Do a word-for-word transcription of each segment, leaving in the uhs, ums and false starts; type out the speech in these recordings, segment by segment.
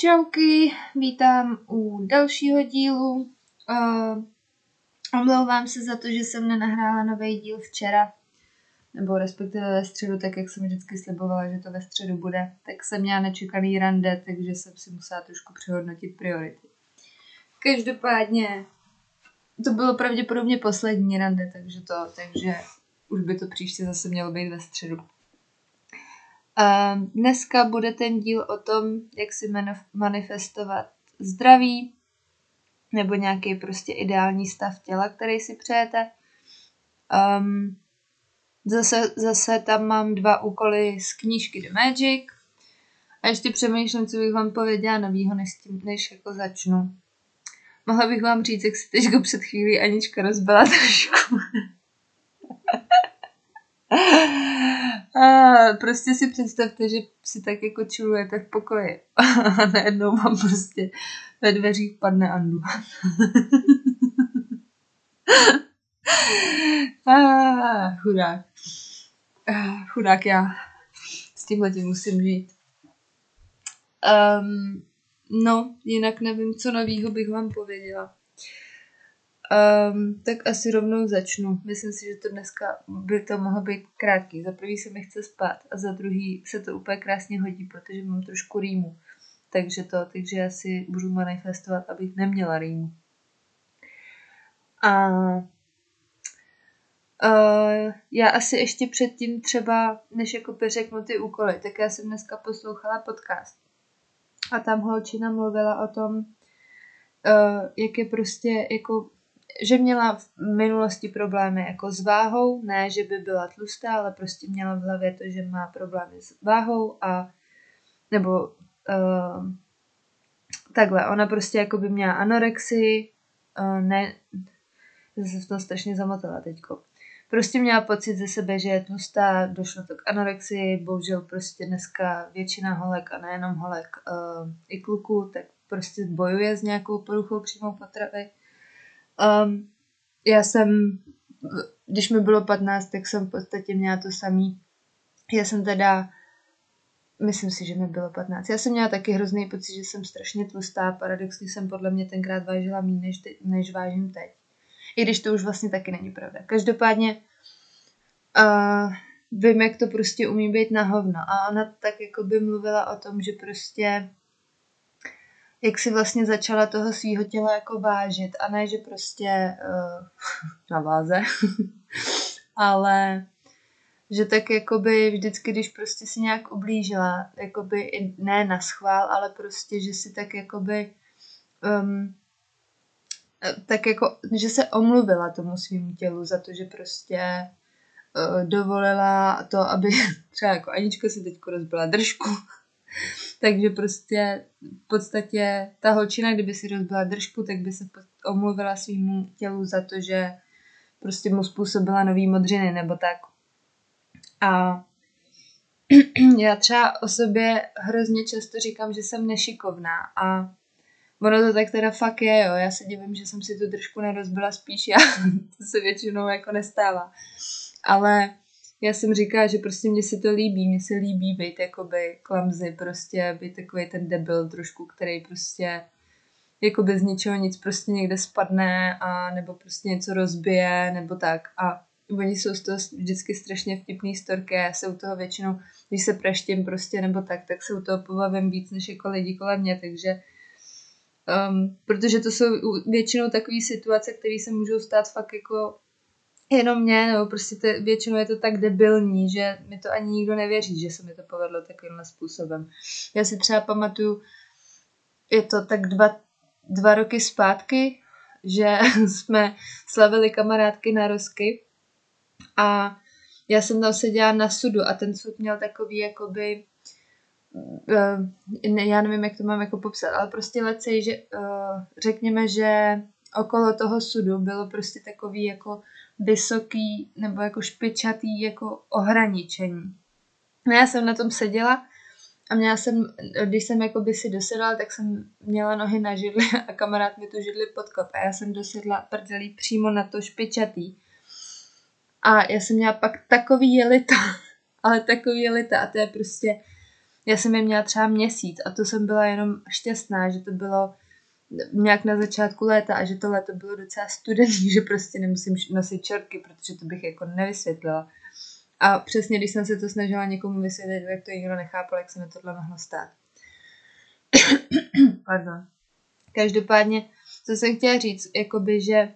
Čauky, vítám u dalšího dílu. Uh, omlouvám se za to, že jsem nenahrála nový díl včera, nebo respektive ve středu, tak jak jsem vždycky slibovala, že to ve středu bude. Tak jsem měla nečekaný rande, takže jsem si musela trošku přehodnotit priority. Každopádně to bylo pravděpodobně poslední rande, takže to, takže už by to příště zase mělo být ve středu. Dneska bude ten díl o tom, jak si manifestovat zdraví nebo nějaký prostě ideální stav těla, který si přejete. Um, zase, zase tam mám dva úkoly z knížky The Magic a ještě přemýšlím, co bych vám pověděla novýho, než, tím, než jako začnu. Mohla bych vám říct, jak se teďko před chvílí Anička rozbila trošku. A prostě si představte, že si tak jako chillujete v pokoji a najednou vám prostě ve dveřích padne Andu. A chudák. A chudák já. S tímhletím musím žít. Um, no, jinak nevím, co novýho bych vám pověděla. Um, tak asi rovnou začnu. Myslím si, že to dneska by to mohlo být krátký. Za prvý se mi chce spát a za druhý se to úplně krásně hodí, protože mám trošku rýmu. Takže to, takže já si budu manifestovat, abych neměla rýmu. A uh, já asi ještě předtím třeba, než jako řeknu ty úkoly, tak já jsem dneska poslouchala podcast. A tam holčina mluvila o tom, uh, jak je prostě jako že měla v minulosti problémy jako s váhou, ne, že by byla tlustá, ale prostě měla v hlavě to, že má problémy s váhou a nebo uh, takhle, ona prostě jako by měla anorexii, uh, ne, zase v tom strašně zamotala teďko. Prostě měla pocit ze sebe, že je tlustá, došlo to k anorexii, bohužel prostě dneska většina holek a nejenom holek uh, i kluků, tak prostě bojuje s nějakou poruchou příjmu potravy. Um, já jsem, když mi bylo patnáct, tak jsem v podstatě měla to samý. Já jsem teda, myslím si, že mi bylo patnáct. Já jsem měla taky hrozný pocit, že jsem strašně tlustá. Paradoxně jsem podle mě tenkrát vážila méně, než, te, než vážím teď. I když to už vlastně taky není pravda. Každopádně uh, vím, jak to prostě umí být na hovno. A ona tak jako by mluvila o tom, že prostě jak si vlastně začala toho svýho těla jako vážit. A ne, že prostě uh, na váze, ale že tak jakoby vždycky, když prostě si nějak ublížila, jakoby ne na schvál, ale prostě, že si tak jakoby um, tak jako, že se omluvila tomu svýmu tělu za to, že prostě uh, dovolila to, aby třeba jako Anička si teďko rozbila držku. Takže prostě v podstatě ta holčina, kdyby si rozbila držku, tak by se omluvila svýmu tělu za to, že prostě mu způsobila nový modřiny nebo tak. A já třeba o sobě hrozně často říkám, že jsem nešikovná a ono to tak teda fakt je, jo. Já se divím, že jsem si tu držku nerozbila spíš já, to se většinou jako nestává. Ale já jsem říkala, že prostě mně se to líbí, mně se líbí být jakoby klamzy, prostě být takový ten debil trošku, který prostě jakoby z ničeho nic prostě někde spadne a nebo prostě něco rozbije nebo tak. A oni jsou z toho vždycky strašně vtipný storky, já se u toho většinou, když se praštím prostě nebo tak, tak se u toho pobavím víc než jako lidi kolem mě, takže um, protože to jsou většinou takové situace, které se můžou stát fakt jako jenom mě, nebo prostě to, většinou je to tak debilní, že mi to ani nikdo nevěří, že se mi to povedlo takovýmhle způsobem. Já si třeba pamatuju, je to tak dva, dva roky zpátky, že jsme slavili kamarádky na rozky a já jsem tam seděla na sudu a ten sud měl takový jakoby já nevím, jak to mám jako popsat, ale prostě lecej, že řekněme, že okolo toho sudu bylo prostě takový jako vysoký nebo jako špičatý jako ohraničení. No já jsem na tom seděla a měla jsem, když jsem jakoby si dosedala, tak jsem měla nohy na židli a kamarád mi tu židli podkop a já jsem dosedla prdelí přímo na to špičatý. A já jsem měla pak takový jelita, ale takový jelita a to je prostě, já jsem je měla třeba měsíc a to jsem byla jenom šťastná, že to bylo nějak na začátku léta a že to léto bylo docela studený, že prostě nemusím nosit čortky, protože to bych jako nevysvětlila. A přesně, když jsem se to snažila někomu vysvětlit, tak to nikdo nechápal, jak se mi tohle mohlo stát. Pardon. Každopádně, co jsem chtěla říct, jakoby, že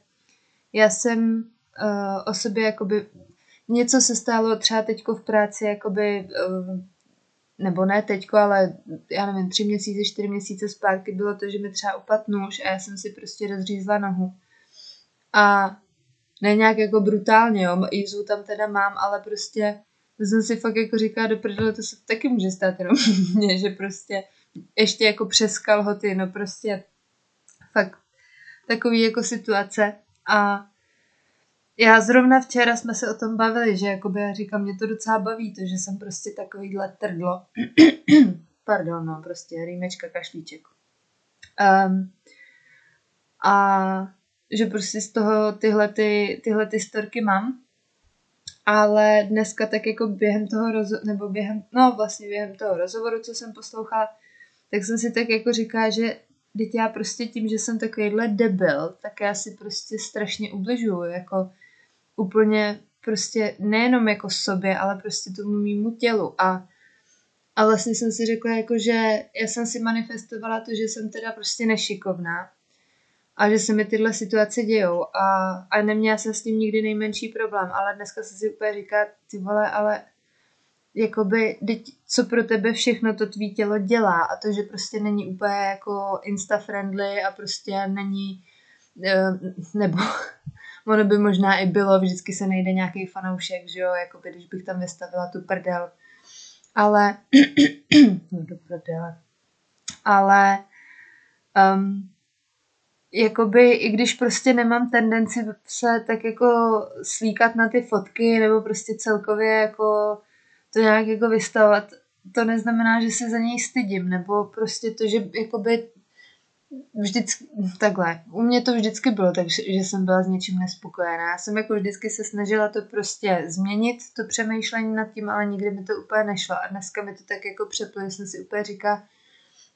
já jsem uh, o sobě, jakoby, něco se stalo třeba teďko v práci, jakoby, uh, nebo ne teďko, ale já nevím, tři měsíce, čtyři měsíce zpátky bylo to, že mi třeba upadl nůž a já jsem si prostě rozřízla nohu. A ne nějak jako brutálně, jo, jízvu tam teda mám, ale prostě jsem si fakt jako říkala do prdele, to se taky může stát jenom mě, že prostě ještě jako přes kalhoty, no prostě fakt takový jako situace. A já zrovna včera jsme se o tom bavili, že jakoby já říkám, mě to docela baví, to, že jsem prostě takovýhle trdlo. Pardon, no, prostě rýmečka, kašlíček. Um, a že prostě z toho tyhle, ty, tyhle ty storky mám, ale dneska tak jako během toho rozhovoru, nebo během, no vlastně během toho rozhovoru, co jsem poslouchala, tak jsem si tak jako říkala, že teď já prostě tím, že jsem takovýhle debil, tak já si prostě strašně ubližuju, jako úplně prostě nejenom jako sobě, ale prostě tomu mému tělu a a vlastně jsem si řekla jako, že já jsem si manifestovala to, že jsem teda prostě nešikovná a že se mi tyhle situace dějou a, a neměla jsem s tím nikdy nejmenší problém, ale dneska jsem si úplně říká, ty vole, ale jakoby, co pro tebe všechno to tvý tělo dělá a to, že prostě není úplně jako insta-friendly a prostě není, nebo ono by možná i bylo, vždycky se najde nějaký fanoušek, že jo, jakoby, když bych tam vystavila tu prdel, ale, no do prdele, ale, um, jakoby, i když prostě nemám tendenci se tak jako slíkat na ty fotky nebo prostě celkově jako to nějak jako vystavovat, to neznamená, že se za něj stydím, nebo prostě to, že jakoby vždycky, takhle, u mě to vždycky bylo, takže že jsem byla s něčím nespokojená. Já jsem jako vždycky se snažila to prostě změnit, to přemýšlení nad tím, ale nikdy mi to úplně nešlo a dneska mi to tak jako přeplo, jsem si úplně říká,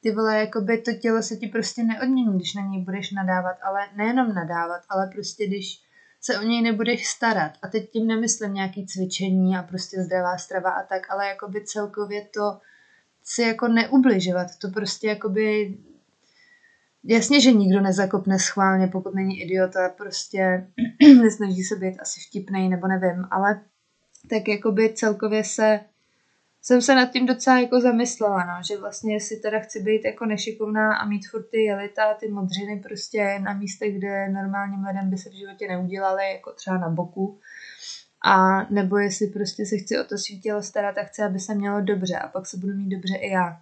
ty vole, jakoby to tělo se ti prostě neodmění, když na něj budeš nadávat, ale nejenom nadávat, ale prostě když se o něj nebudeš starat. A teď tím nemyslím nějaký cvičení a prostě zdravá strava a tak, ale jakoby celkově to si jako neubližovat. To prostě jakoby jasně, že nikdo nezakopne schválně, pokud není idiota, prostě nesnaží se být asi vtipnej, nebo nevím, ale tak jakoby celkově se jsem se nad tím docela jako zamyslela, no, že vlastně jestli teda chci být jako nešikovná a mít furt ty jelita, ty modřiny prostě na místech, kde normálním lidem by se v životě neudělaly, jako třeba na boku, a nebo jestli prostě se chci o to svý tělo starat a chci, aby se mělo dobře a pak se budu mít dobře i já.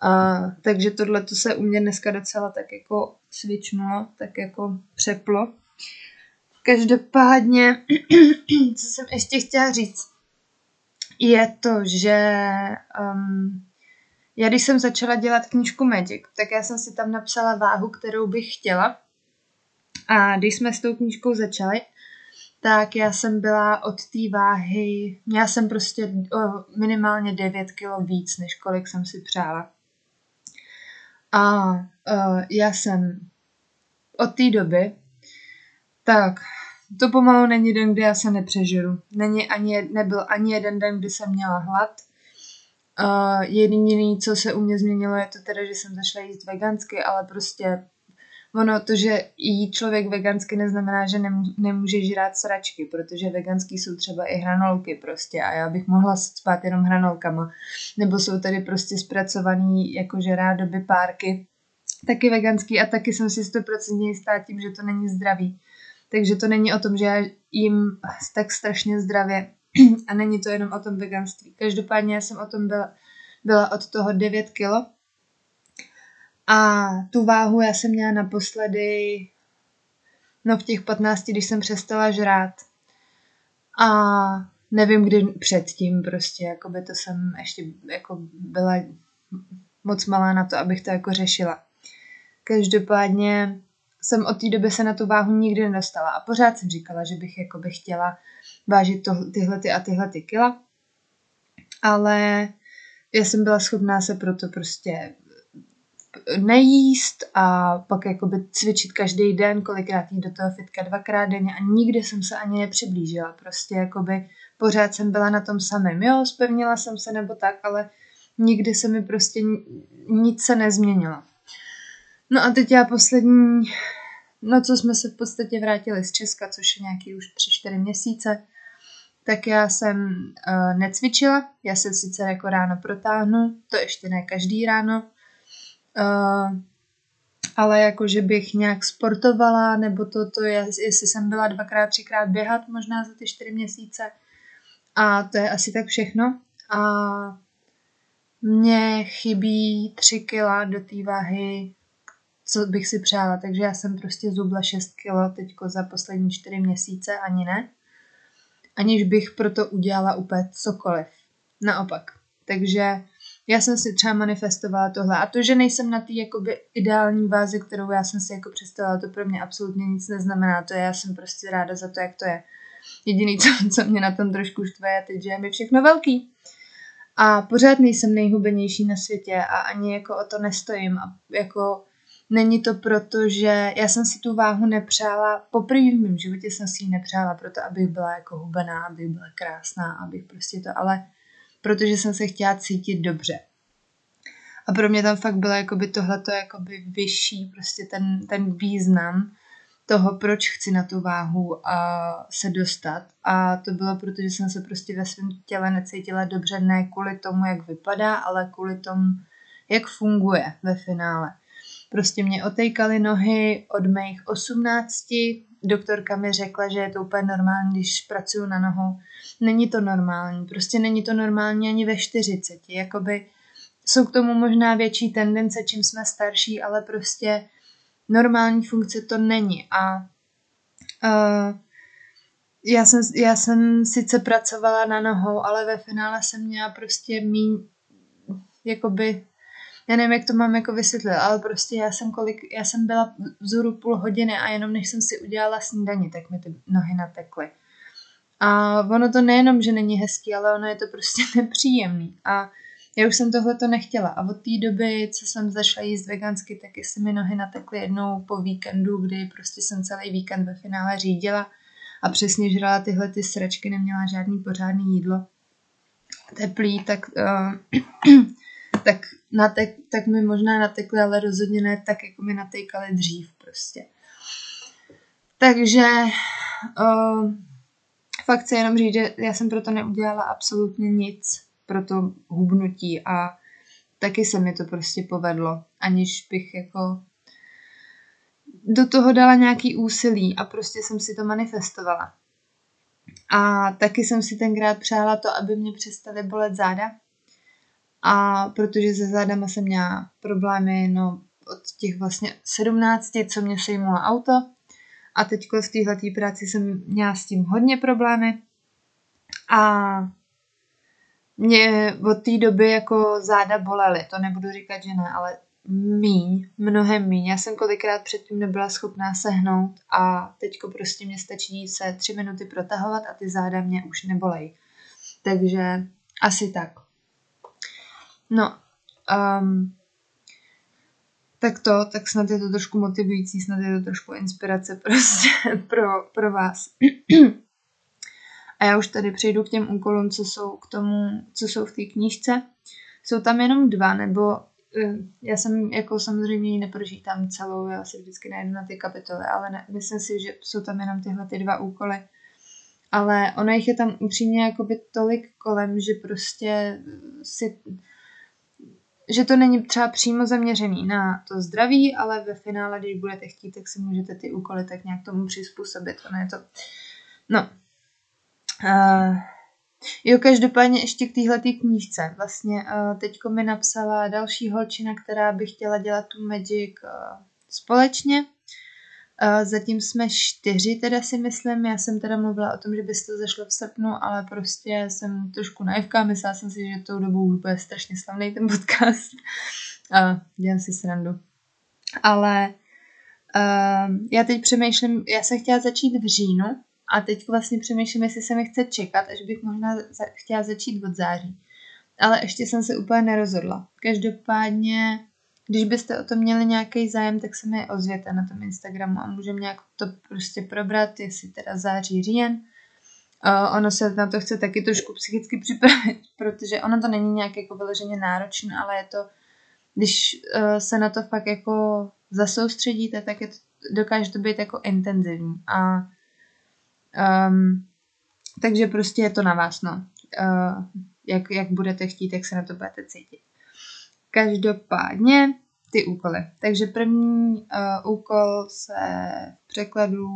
A, takže tohle to se u mě dneska docela tak jako svičnulo, tak jako přeplo. Každopádně, co jsem ještě chtěla říct, je to, že um, já když jsem začala dělat knížku Magic, tak já jsem si tam napsala váhu, kterou bych chtěla. A když jsme s tou knížkou začali, tak já jsem byla od té váhy, měla jsem prostě o, minimálně devět kilo víc, než kolik jsem si přála. A uh, já jsem od té doby, tak to pomalu není den, kdy já se nepřežeru. Není ani, nebyl ani jeden den, kdy jsem měla hlad. Uh, jediný, co se u mě změnilo, je to teda, že jsem začala jíst vegansky, ale prostě ono to, že jí člověk vegansky neznamená, že nemůže žrát sračky, protože veganský jsou třeba i hranolky prostě a já bych mohla spát jenom hranolkama. Nebo jsou tady prostě zpracovaný jako žrádoby párky, taky veganský a taky jsem si sto procent jistá tím, že to není zdravý. Takže to není o tom, že já jím tak strašně zdravě, A není to jenom o tom veganství. Každopádně já jsem o tom byla, byla od toho devět kilo. A tu váhu já jsem měla naposledy no v těch patnácti, když jsem přestala žrát. A nevím, kdy předtím prostě, jako by to jsem ještě jako byla moc malá na to, abych to jako řešila. Každopádně jsem od té doby se na tu váhu nikdy nedostala a pořád jsem říkala, že bych jako by chtěla vážit to, tyhle ty a tyhle ty kila, ale já jsem byla schopná se proto prostě nejíst a pak jakoby cvičit každý den, kolikrát jít do toho fitka, dvakrát denně a nikdy jsem se ani nepřiblížila. Prostě jakoby pořád jsem byla na tom samém. Jo, zpevnila jsem se nebo tak, ale nikdy se mi prostě nic se nezměnilo. No a teď já poslední, no co jsme se v podstatě vrátili z Česka, což je nějaký už tři čtyři měsíce, tak já jsem uh, necvičila. Já se sice jako ráno protáhnu, to ještě ne každý ráno, Uh, ale jako, že bych nějak sportovala, nebo to, to je, jestli jsem byla dvakrát, třikrát běhat možná za ty čtyři měsíce. A to je asi tak všechno. A mně chybí tři kila do té váhy, co bych si přála. Takže já jsem prostě zhubla šest kilo teďko za poslední čtyři měsíce, ani ne. Aniž bych proto udělala úplně cokoliv. Naopak. Takže já jsem si třeba manifestovala tohle a to, že nejsem na té jakoby ideální váze, kterou já jsem si jako představila, to pro mě absolutně nic neznamená, to je, já jsem prostě ráda za to, jak to je. Jediný, co, co mě na tom trošku štve, je teď, že je mi všechno velký a pořád nejsem nejhubenější na světě a ani jako o to nestojím a jako není to proto, že já jsem si tu váhu nepřála, poprvé v mém životě jsem si ji nepřála proto, abych byla jako hubená, abych byla krásná, abych prostě to, ale protože jsem se chtěla cítit dobře. A pro mě tam fakt bylo jakoby tohleto jakoby vyšší, prostě ten, ten význam toho, proč chci na tu váhu a se dostat. A to bylo, protože jsem se prostě ve svém těle necítila dobře, ne kvůli tomu, jak vypadá, ale kvůli tomu, jak funguje ve finále. Prostě mě otejkaly nohy od mých osmnácti. Doktorka mi řekla, že je to úplně normální, když pracuju na nohou. Není to normální, prostě není to normální ani ve čtyřiceti. Jakoby jsou k tomu možná větší tendence, čím jsme starší, ale prostě normální funkce to není. A uh, já, jsem, já jsem sice pracovala na nohou, ale ve finále jsem měla prostě míň, jakoby, já nevím, jak to mám jako vysvětlit, ale prostě já jsem, kolik, já jsem byla vzhůru půl hodiny a jenom než jsem si udělala snídani, tak mi ty nohy natekly. A ono to nejenom, že není hezký, ale ono je to prostě nepříjemný. A já už jsem tohleto nechtěla. A od té doby, co jsem začala jíst vegansky, tak se mi nohy natekly jednou po víkendu, kdy prostě jsem celý víkend ve finále řídila a přesně žrala tyhle ty sračky, neměla žádný pořádný jídlo teplý, tak... Uh, Tak, natek, tak mi možná natekly, ale rozhodně ne tak, jako mi natejkaly dřív prostě. Takže uh, fakt se jenom říct, že já jsem proto neudělala absolutně nic pro to hubnutí a taky se mi to prostě povedlo, aniž bych jako do toho dala nějaký úsilí a prostě jsem si to manifestovala. A taky jsem si tenkrát přála to, aby mě přestaly bolet záda. A protože se zádama jsem měla problémy no, od těch vlastně sedmnácti, co mě sejmulo auto. A teď v téhletý práci jsem měla s tím hodně problémy. A mě od té doby jako záda bolely. To nebudu říkat, že ne, ale míň, mnohem míň. Já jsem kolikrát předtím nebyla schopná sehnout a teď prostě mě stačí se tři minuty protahovat a ty záda mě už nebolejí. Takže asi tak. No, um, tak to, tak snad je to trošku motivující, snad je to trošku inspirace prostě pro, pro vás. A já už tady přejdu k těm úkolům, co jsou k tomu, co jsou v té knížce. Jsou tam jenom dva, nebo já jsem jako samozřejmě ji nepročítám celou, já si vždycky najdu na ty kapitoly, ale ne, myslím si, že jsou tam jenom tyhle ty dva úkoly. Ale ono jich je tam upřímně jakoby tolik kolem, že prostě si... že to není třeba přímo zaměřený na to zdraví, ale ve finále, když budete chtít, tak si můžete ty úkoly tak nějak tomu přizpůsobit. Ono je to... No. Uh, Jo, každopádně ještě k téhleté knížce. Vlastně teďko mi napsala další holčina, která by chtěla dělat tu Magic společně. Zatím jsme čtyři, teda si myslím. Já jsem teda mluvila o tom, že by se to zašlo v srpnu, ale prostě jsem trošku naivka. Myslela jsem si, že tou dobou bude strašně slavný ten podcast. Dělám si srandu. Ale já teď přemýšlím, já jsem chtěla začít v říjnu, a teď vlastně přemýšlím, jestli se mi chce čekat, až bych možná za- chtěla začít od září. Ale ještě jsem se úplně nerozhodla. Každopádně, když byste o tom měli nějaký zájem, tak se mi ozvěte na tom Instagramu a můžeme nějak to prostě probrat, jestli teda září, říjen. Uh, ono se na to chce taky trošku psychicky připravit, protože ono to není nějak jako vyloženě náročné, ale je to, když uh, se na to fakt jako zasoustředíte, tak je to, dokáže to být jako intenzivní. A Um, takže prostě je to na vás, no. Uh, jak, jak budete chtít, jak se na to budete cítit. Každopádně ty úkoly. Takže první uh, úkol se v překladu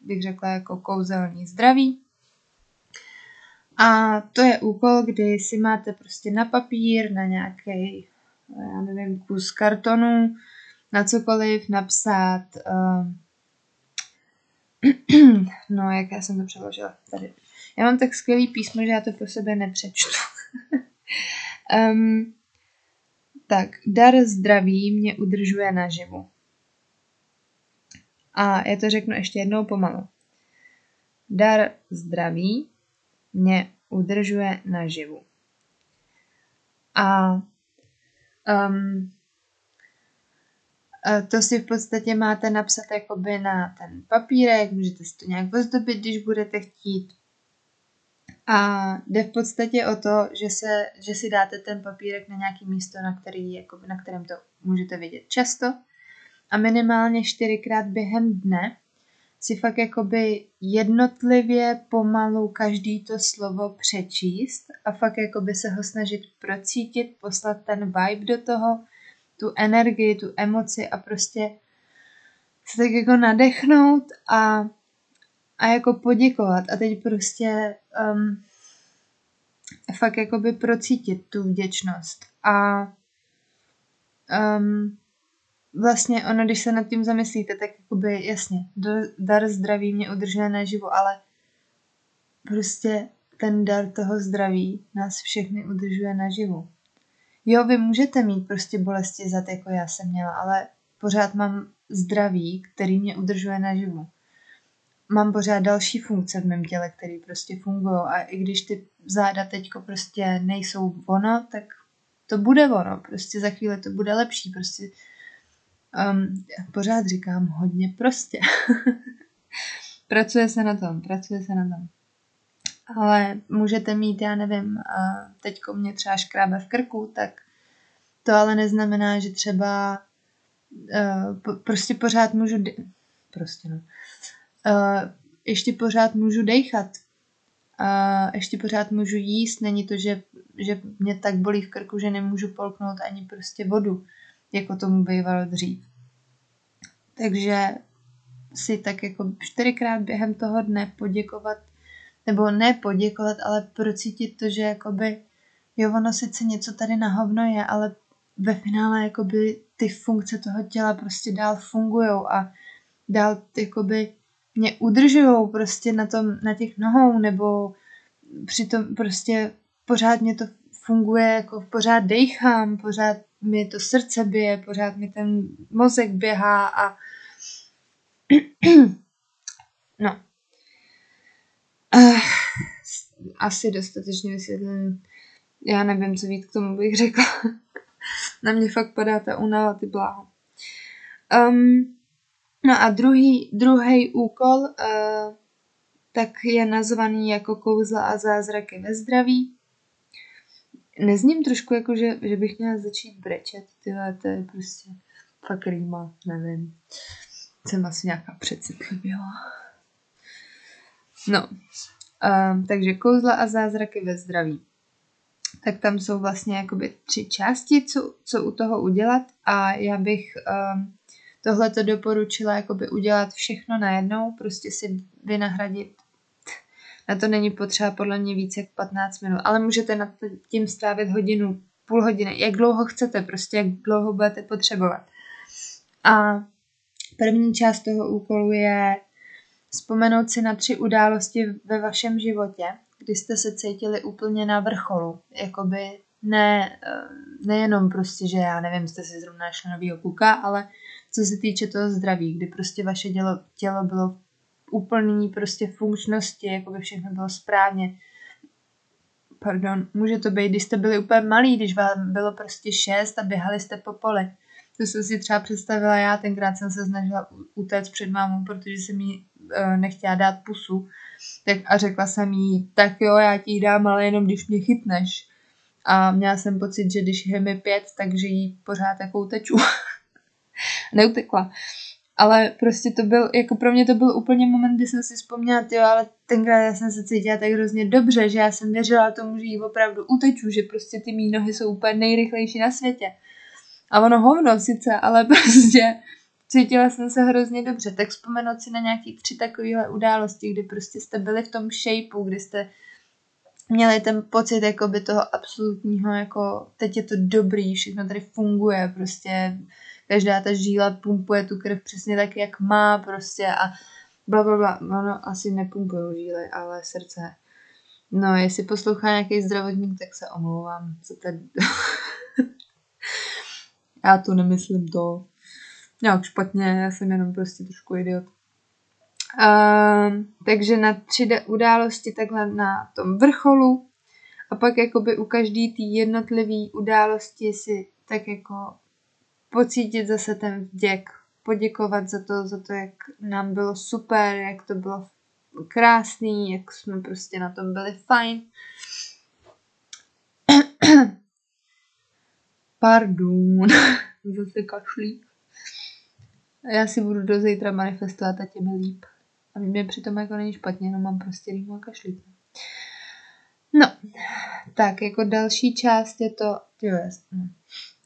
bych řekla jako kouzelní zdraví. A to je úkol, kdy si máte prostě na papír, na nějaký, já nevím, kus kartonu, na cokoliv napsat uh, no, jak já jsem to přeložila tady. Já mám tak skvělý písmo, že já to po sebe nepřečtu. um, tak, dar zdraví mě udržuje naživu. A já to řeknu ještě jednou pomalu. Dar zdraví mě udržuje naživu. A um, to si v podstatě máte napsat jakoby na ten papírek, můžete si to nějak ozdobit, když budete chtít. A jde v podstatě o to, že, se, že si dáte ten papírek na nějaké místo, na, který, jakoby, na kterém to můžete vidět často. A minimálně čtyřikrát během dne si fakt jakoby jednotlivě pomalu každý to slovo přečíst a fakt jakoby se ho snažit procítit, poslat ten vibe do toho, tu energii, tu emoci a prostě se tak jako nadechnout a, a jako poděkovat a teď prostě um, fakt jakoby procítit tu vděčnost a um, vlastně ono, když se nad tím zamyslíte, tak jakoby jasně, dar zdraví mě udržuje naživu, ale prostě ten dar toho zdraví nás všechny udržuje naživu. Jo, vy můžete mít prostě bolesti zad, jako já jsem měla, ale pořád mám zdraví, který mě udržuje naživu. Mám pořád další funkce v mém těle, které prostě fungují a i když ty záda teďko prostě nejsou ono, tak to bude ono, prostě za chvíli to bude lepší, prostě um, pořád říkám hodně prostě. Pracuje se na tom, pracuje se na tom. Ale můžete mít, já nevím, teďko mě třeba škrábe v krku, tak to ale neznamená, že třeba uh, prostě pořád můžu de- prostě no. Uh, ještě pořád můžu dejchat. Uh, ještě pořád můžu jíst. Není to, že, že mě tak bolí v krku, že nemůžu polknout ani prostě vodu, jako tomu bývalo dřív. Takže si tak jako čtyřikrát během toho dne poděkovat nebo ne poděkovat, ale procítit to, že jakoby, jo, ono sice něco tady na hovno je, ale ve finále jakoby ty funkce toho těla prostě dál fungujou a dál jakoby mě udržujou prostě na tom, na těch nohou, nebo přitom prostě pořád mě to funguje, jako pořád dejchám, pořád mi to srdce bije, pořád mi ten mozek běhá a no. Uh, asi dostatečně vysvětlím. Já nevím, co víc k tomu bych řekla. Na mě fakt padá ta únava, ty bláho. Um, no a druhý, druhý úkol uh, tak je nazvaný jako kouzla a zázraky ve zdraví. Nezním trošku jako, že, že bych měla začít brečet. Tyhle, to je prostě fakt rýma, nevím. Jsem asi nějaká přecitlivá. No, um, takže kouzla a zázraky ve zdraví. Tak tam jsou vlastně jakoby tři části, co, co u toho udělat a já bych um, tohleto doporučila jakoby udělat všechno najednou, prostě si vynahradit Na to není potřeba podle mě více jak patnáct minut, ale můžete nad tím strávit hodinu, půl hodiny, jak dlouho chcete, prostě jak dlouho budete potřebovat. A první část toho úkolu je vzpomenout si na tři události ve vašem životě, kdy jste se cítili úplně na vrcholu, jakoby ne, nejenom prostě, že já nevím, jste si zrovna našli novýho kuka, ale co se týče toho zdraví, kdy prostě vaše tělo, tělo bylo v úplný prostě funkčnosti, jakoby všechno bylo správně. Pardon, může to být, když jste byli úplně malí, když vám bylo prostě šest a běhali jste po poli. To jsem si třeba představila já, tenkrát jsem se snažila utéct před mámou, protože jsem jí e, nechtěla dát pusu. Tak a řekla jsem jí, tak jo, já ti ji dám, ale jenom když mě chytneš. A měla jsem pocit, že když je mi pět, takže jí pořád jako uteču. Neutekla. Ale prostě to byl, jako pro mě to byl úplně moment, kdy jsem si vzpomněla, jo, ale tenkrát já jsem se cítila tak hrozně dobře, že já jsem věřila tomu, že jí opravdu uteču, že prostě ty mý nohy jsou úplně nejrychlejší na světě. A ono hovno sice, ale prostě cítila jsem se hrozně dobře. Tak vzpomenout si na nějaký tři takovéhle události, kdy prostě jste byli v tom shapeu, kdy jste měli ten pocit jakoby toho absolutního, jako teď je to dobrý, všechno tady funguje, prostě každá ta žíla pumpuje tu krev přesně tak, jak má prostě a blablabla. No, no asi nepumpují žíly, ale srdce. No, jestli poslouchá nějaký zdravotník, tak se omlouvám. Co tady... Já to nemyslím to nějak špatně, já jsem jenom prostě trošku idiot. Uh, takže na tři události takhle na tom vrcholu a pak jakoby u každý té jednotlivé události si tak jako pocítit zase ten vděk, poděkovat za to, za to, jak nám bylo super, jak to bylo krásný, jak jsme prostě na tom byli fajn. Pardon, zase kašlí. Já si budu do zítra manifestovat a tě mi líp. A mě přitom jako není špatně, no mám prostě rýmu a kašlí. No, tak jako další část je to, jo,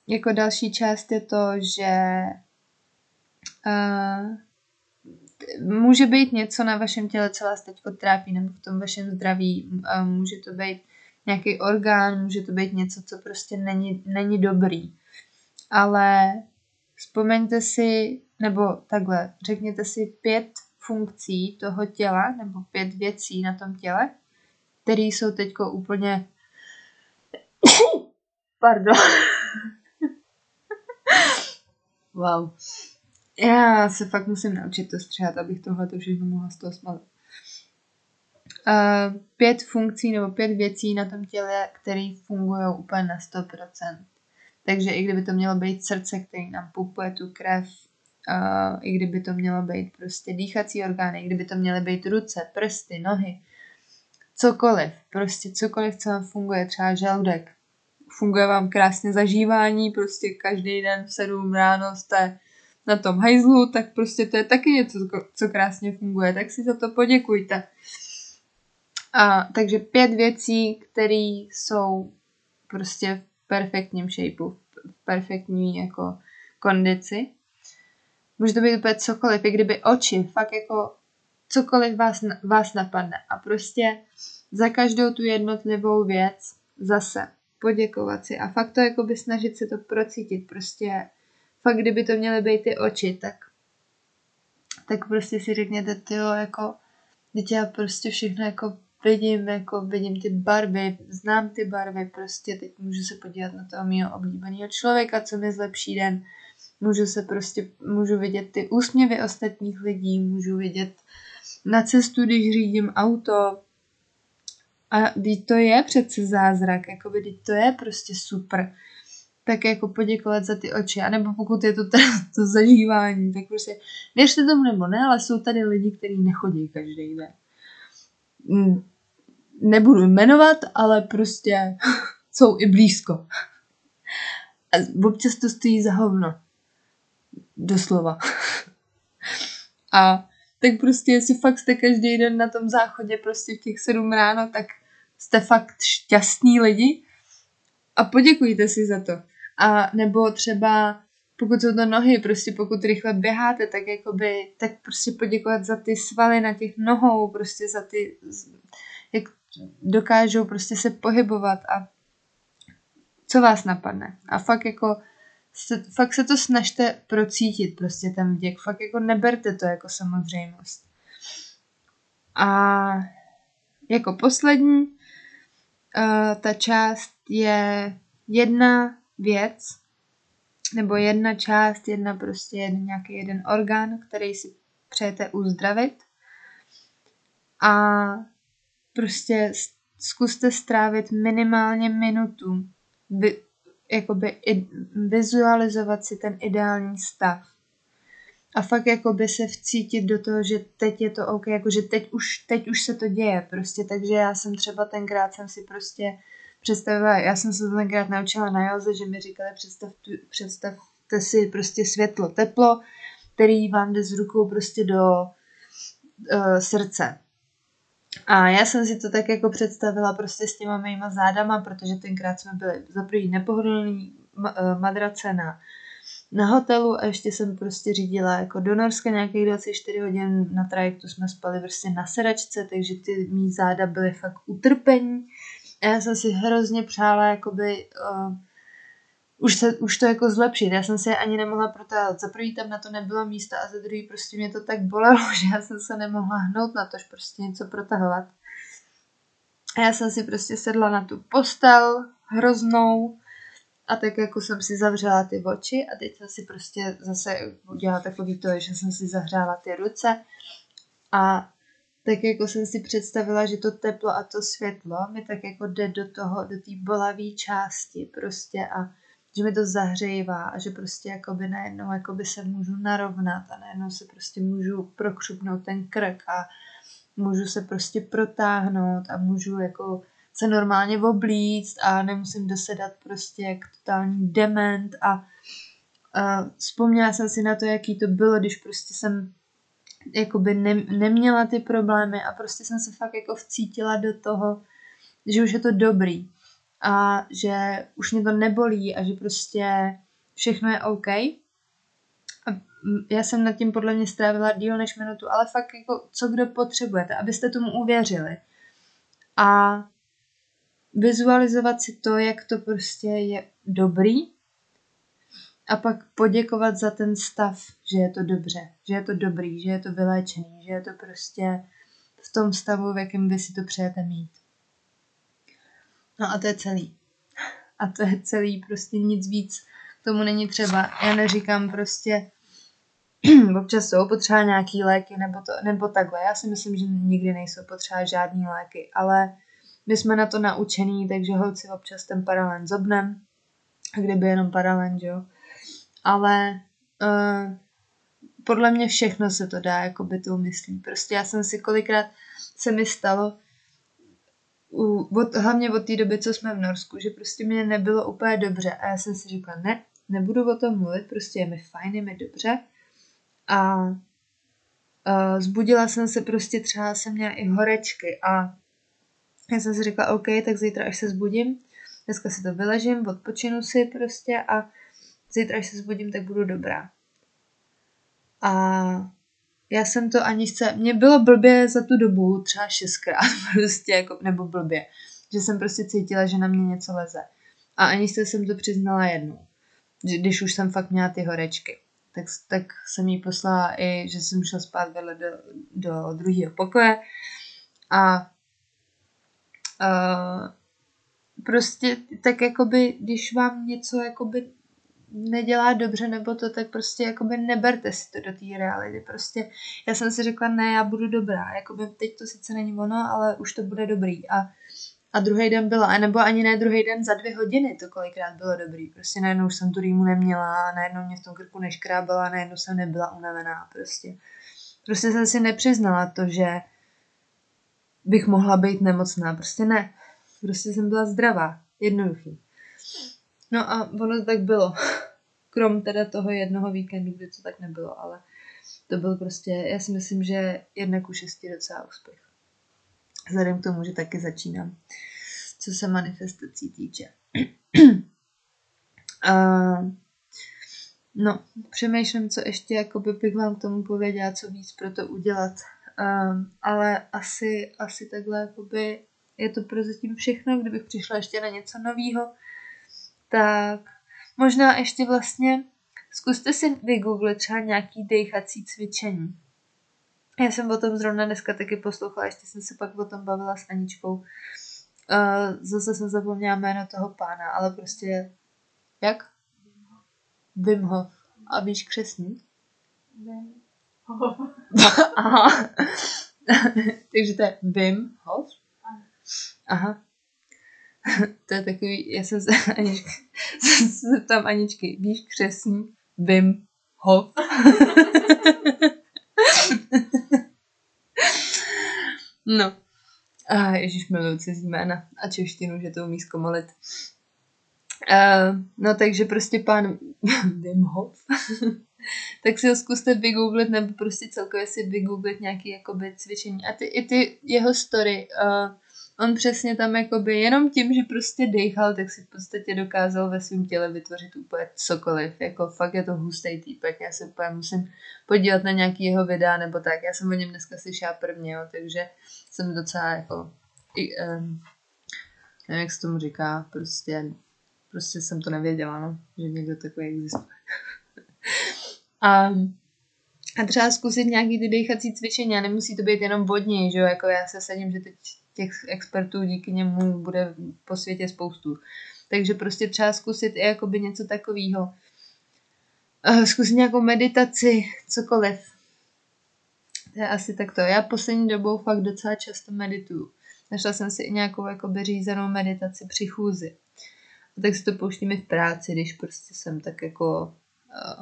jako další část je to, že uh, může být něco na vašem těle, co vás teďko trápí, nebo v tom vašem zdraví, uh, může to být nějaký orgán, může to být něco, co prostě není, není dobrý. Ale vzpomeňte si, nebo takhle, řekněte si pět funkcí toho těla, nebo pět věcí na tom těle, které jsou teďko úplně... Pardon. Wow. Já se fakt musím naučit to střihat, abych tohle to všechno mohla z toho smazat. Uh, pět funkcí nebo pět věcí na tom těle, které fungují úplně na sto procent. Takže i kdyby to mělo být srdce, který nám pumpuje tu krev, uh, i kdyby to mělo být prostě dýchací orgány, i kdyby to měly být ruce, prsty, nohy, cokoliv, prostě cokoliv, co vám funguje, třeba žaludek. Funguje vám krásně zažívání, prostě každý den v sedm ráno jste na tom hajzlu, tak prostě to je taky něco, co krásně funguje, tak si za to poděkujte. A, takže pět věcí, které jsou prostě v perfektním shapeu, v perfektní jako kondici. Může to být úplně cokoliv, i kdyby oči, fakt jako cokoliv vás, vás napadne. A prostě za každou tu jednotlivou věc zase poděkovat si a fakt to jakoby snažit se to procítit. Prostě fakt kdyby to měly být ty oči, tak, tak prostě si řekněte, tyjo, jako teď já prostě všechno jako Vidím, jako vidím ty barvy, znám ty barvy, prostě teď můžu se podívat na toho mýho oblíbeného člověka, co mi zlepší den. Můžu se prostě, můžu vidět ty úsměvy ostatních lidí, můžu vidět na cestu, když řídím auto. A teď to je přece zázrak, jako teď to je prostě super. Tak jako poděkovat za ty oči, anebo pokud je to t- to zažívání, tak prostě věřte tomu nebo ne, ale jsou tady lidi, kteří nechodí každý den. Nebudu jmenovat, ale prostě jsou i blízko. A občas to stojí za hovno. Doslova. A tak prostě, jestli fakt jste každý den na tom záchodě prostě v těch sedm ráno, tak jste fakt šťastní lidi a poděkujte si za to. A nebo třeba pokud jsou to nohy, prostě pokud rychle běháte, tak jakoby, tak prostě poděkovat za ty svaly na těch nohou, prostě za ty, dokážou prostě se pohybovat a co vás napadne. A fakt jako se, fakt se to snažte procítit prostě ten vděk. Fakt jako neberte to jako samozřejmost. A jako poslední uh, ta část je jedna věc, nebo jedna část, jedna prostě jeden, nějaký jeden orgán, který si přejete uzdravit. A prostě zkuste strávit minimálně minutu, vy, jakoby vizualizovat si ten ideální stav. A fakt jakoby se vcítit do toho, že teď je to OK, jakože teď už, teď už se to děje prostě. Takže já jsem třeba tenkrát jsem si prostě představila, já jsem se tenkrát naučila na józe, že mi říkali představ, představte si prostě světlo, teplo, který vám jde s rukou prostě do uh, srdce. A já jsem si to tak jako představila prostě s těma mýma zádama, protože tenkrát jsme byli za první nepohodlný ma- madrace na, na hotelu a ještě jsem prostě řídila jako do Norska nějakých dvacet čtyři hodin na trajektu, jsme spali prostě na sedačce, takže ty mý záda byly fakt utrpení. A já jsem si hrozně přála jakoby uh, už, se, už to jako zlepšit. Já jsem se ani nemohla protáhnout. Za první tam na to nebylo místa a za druhý prostě mě to tak bolelo, že já jsem se nemohla hnout na to, že prostě něco protahovat. A já jsem si prostě sedla na tu postel hroznou a tak jako jsem si zavřela ty oči a teď jsem si prostě zase udělala takový to, že jsem si zahřála ty ruce a tak jako jsem si představila, že to teplo a to světlo mi tak jako jde do toho, do té bolavé části prostě a že mi to zahřejívá a že prostě jakoby najednou jakoby se můžu narovnat a najednou se prostě můžu prokřupnout ten krk a můžu se prostě protáhnout a můžu jako se normálně oblíct a nemusím dosedat prostě jak totální dement a, a vzpomněla jsem si na to, jaký to bylo, když prostě jsem jakoby ne, neměla ty problémy a prostě jsem se fakt jako vcítila do toho, že už je to dobrý a že už mě to nebolí a že prostě všechno je OK. A já jsem nad tím podle mě strávila díl než minutu, ale fakt jako co kdo potřebujete, abyste tomu uvěřili. A vizualizovat si to, jak to prostě je dobrý a pak poděkovat za ten stav, že je to dobře, že je to dobrý, že je to vyléčený, že je to prostě v tom stavu, v jakém vy si to přejete mít. No a to je celý. A to je celý, prostě nic víc k tomu není třeba. Já neříkám prostě, občas jsou potřeba nějaký léky nebo, to, nebo takhle. Já si myslím, že nikdy nejsou potřeba žádný léky, ale my jsme na to naučený, takže holci občas ten paralen zobnem, kdyby jenom paralen, jo. Ale uh, podle mě všechno se to dá, jako by to myslí. Prostě já jsem si kolikrát se mi stalo, Od, hlavně od té doby, co jsme v Norsku, že prostě mě nebylo úplně dobře a já jsem si říkala, ne, nebudu o tom mluvit, prostě je mi fajn, je mi dobře a uh, zbudila jsem se prostě, třeba jsem měla i horečky a já jsem si říkala, OK, tak zítra, až se zbudím, dneska si to vyležím, odpočinu si prostě a zítra, až se zbudím, tak budu dobrá. A já jsem to ani chce, mě bylo blbě za tu dobu, třeba šestkrát prostě, jako, nebo blbě, že jsem prostě cítila, že na mě něco leze. A ani se jsem to přiznala jednou, když už jsem fakt měla ty horečky. Tak, tak jsem jí poslala i, že jsem šla spát vedle do, do druhého pokoje a uh, prostě tak jakoby, když vám něco jakoby nedělá dobře nebo to, tak prostě jakoby neberte si to do té reality. Prostě já jsem si řekla, ne, já budu dobrá. Jakoby teď to sice není ono, ale už to bude dobrý. A, a druhý den bylo, a nebo ani ne druhý den, za dvě hodiny to kolikrát bylo dobrý. Prostě najednou už jsem tu rýmu neměla, najednou mě v tom krku neškrábala, najednou jsem nebyla unavená. Prostě prostě jsem si nepřiznala to, že bych mohla být nemocná. Prostě ne. Prostě jsem byla zdravá. Jednoduchý. No a ono to tak bylo. Krom teda toho jednoho víkendu, kdy to tak nebylo, ale to byl prostě, já si myslím, že jedna ku šesti docela úspěch. Vzhledem k tomu, že taky začínám, co se manifestací týče. uh, no, přemýšlím, co ještě jakoby bych vám k tomu pověděla, co víc pro to udělat. Uh, ale asi, asi takhle jakoby je to prozatím všechno, kdybych přišla ještě na něco nového, tak možná ještě vlastně zkuste si vygooglit třeba nějaký dýchací cvičení. Já jsem o tom zrovna dneska taky poslouchala, ještě jsem se pak o tom bavila s Aničkou. Zase jsem zapomněla jméno toho pána, ale prostě jak? Wim Hof. A víš křesní? Wim Hof. Aha. Takže to je Wim Hof? Aha. To je takový, já jsem se, Anička, jsem se zeptám Aničky, víš křesní Wim Hof? No. Ah, ježiš, miluji se z jména a češtinu, že to umí zkomolit. Uh, no takže prostě pán Wim Hof, tak si ho zkuste vygooglit, nebo prostě celkově si vygooglit nějaké jakoby cvičení. A ty, i ty jeho story, uh, on přesně tam jakoby jenom tím, že prostě dejchal, tak si v podstatě dokázal ve svém těle vytvořit úplně cokoliv. Jako fakt je to hustý týpek, já se úplně musím podívat na nějaký jeho videa nebo tak. Já jsem o něm dneska slyšela prvně, jo, takže jsem docela jako, i, um, nevím, jak se tomu říká, prostě... Prostě jsem to nevěděla, no, že někdo takový existuje. a, a třeba zkusit nějaký ty dechací cvičení a nemusí to být jenom vodní, že jo, jako já se sadím, že teď těch expertů díky němu bude po světě spoustu. Takže prostě třeba zkusit i jakoby něco takového. Zkusit nějakou meditaci, cokoliv. To je asi takto. Já poslední dobou fakt docela často medituju. Našla jsem si i nějakou jakoby řízenou meditaci při chůzi. Tak si to pouštím i v práci, když prostě jsem tak jako,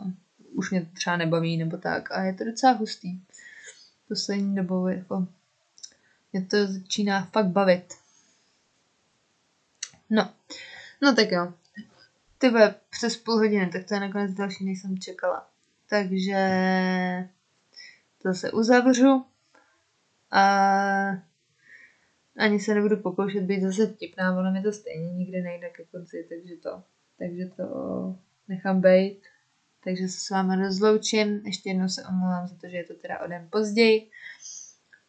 uh, už mě to třeba nebaví nebo tak. A je to docela hustý. Poslední dobou jako, mě to začíná fakt bavit. No, no tak jo. Ty bude přes půl hodiny, tak to je nakonec další, než jsem čekala. Takže to se uzavřu. A... Ani se nebudu pokoušet být zase vtipná, ono mi to stejně nikdy nejde ke konci, takže to, takže to nechám bejt. Takže se s vámi rozloučím, ještě jednou se omlouvám za to, že je to teda o den později.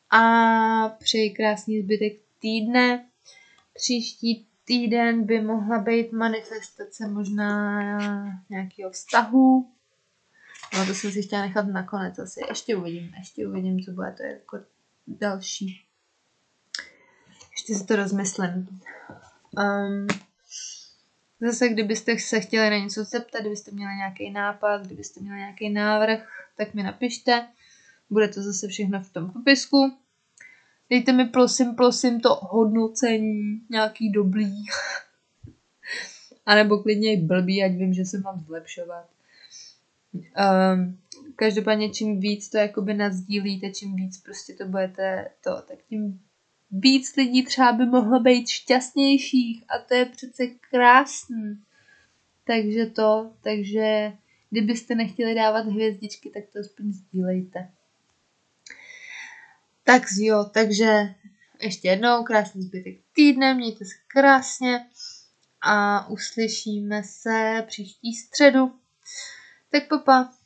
A přeji krásný zbytek týdne. Příští týden by mohla být manifestace možná nějakého vztahu. No to jsem si chtěla nechat nakonec asi. Ještě uvidím, ještě uvidím, co bude to jako další. Ještě si to rozmyslím. Um, zase, kdybyste se chtěli na něco zeptat, kdybyste měli nějaký nápad, kdybyste měli nějaký návrh, tak mi napište. Bude to zase všechno v tom popisku. Dejte mi prosím, prosím to hodnocení, nějaký dobrý. A nebo klidně i blbý, ať vím, že se mám zlepšovat. Um, každopádně čím víc to jakoby nazdílíte, čím víc prostě to budete to, tak tím víc lidí třeba by mohlo být šťastnějších a to je přece krásný. Takže to, takže kdybyste nechtěli dávat hvězdičky, tak to aspoň sdílejte. Tak jo, takže ještě jednou krásný zbytek týdne, mějte se krásně a uslyšíme se příští středu. Tak papa.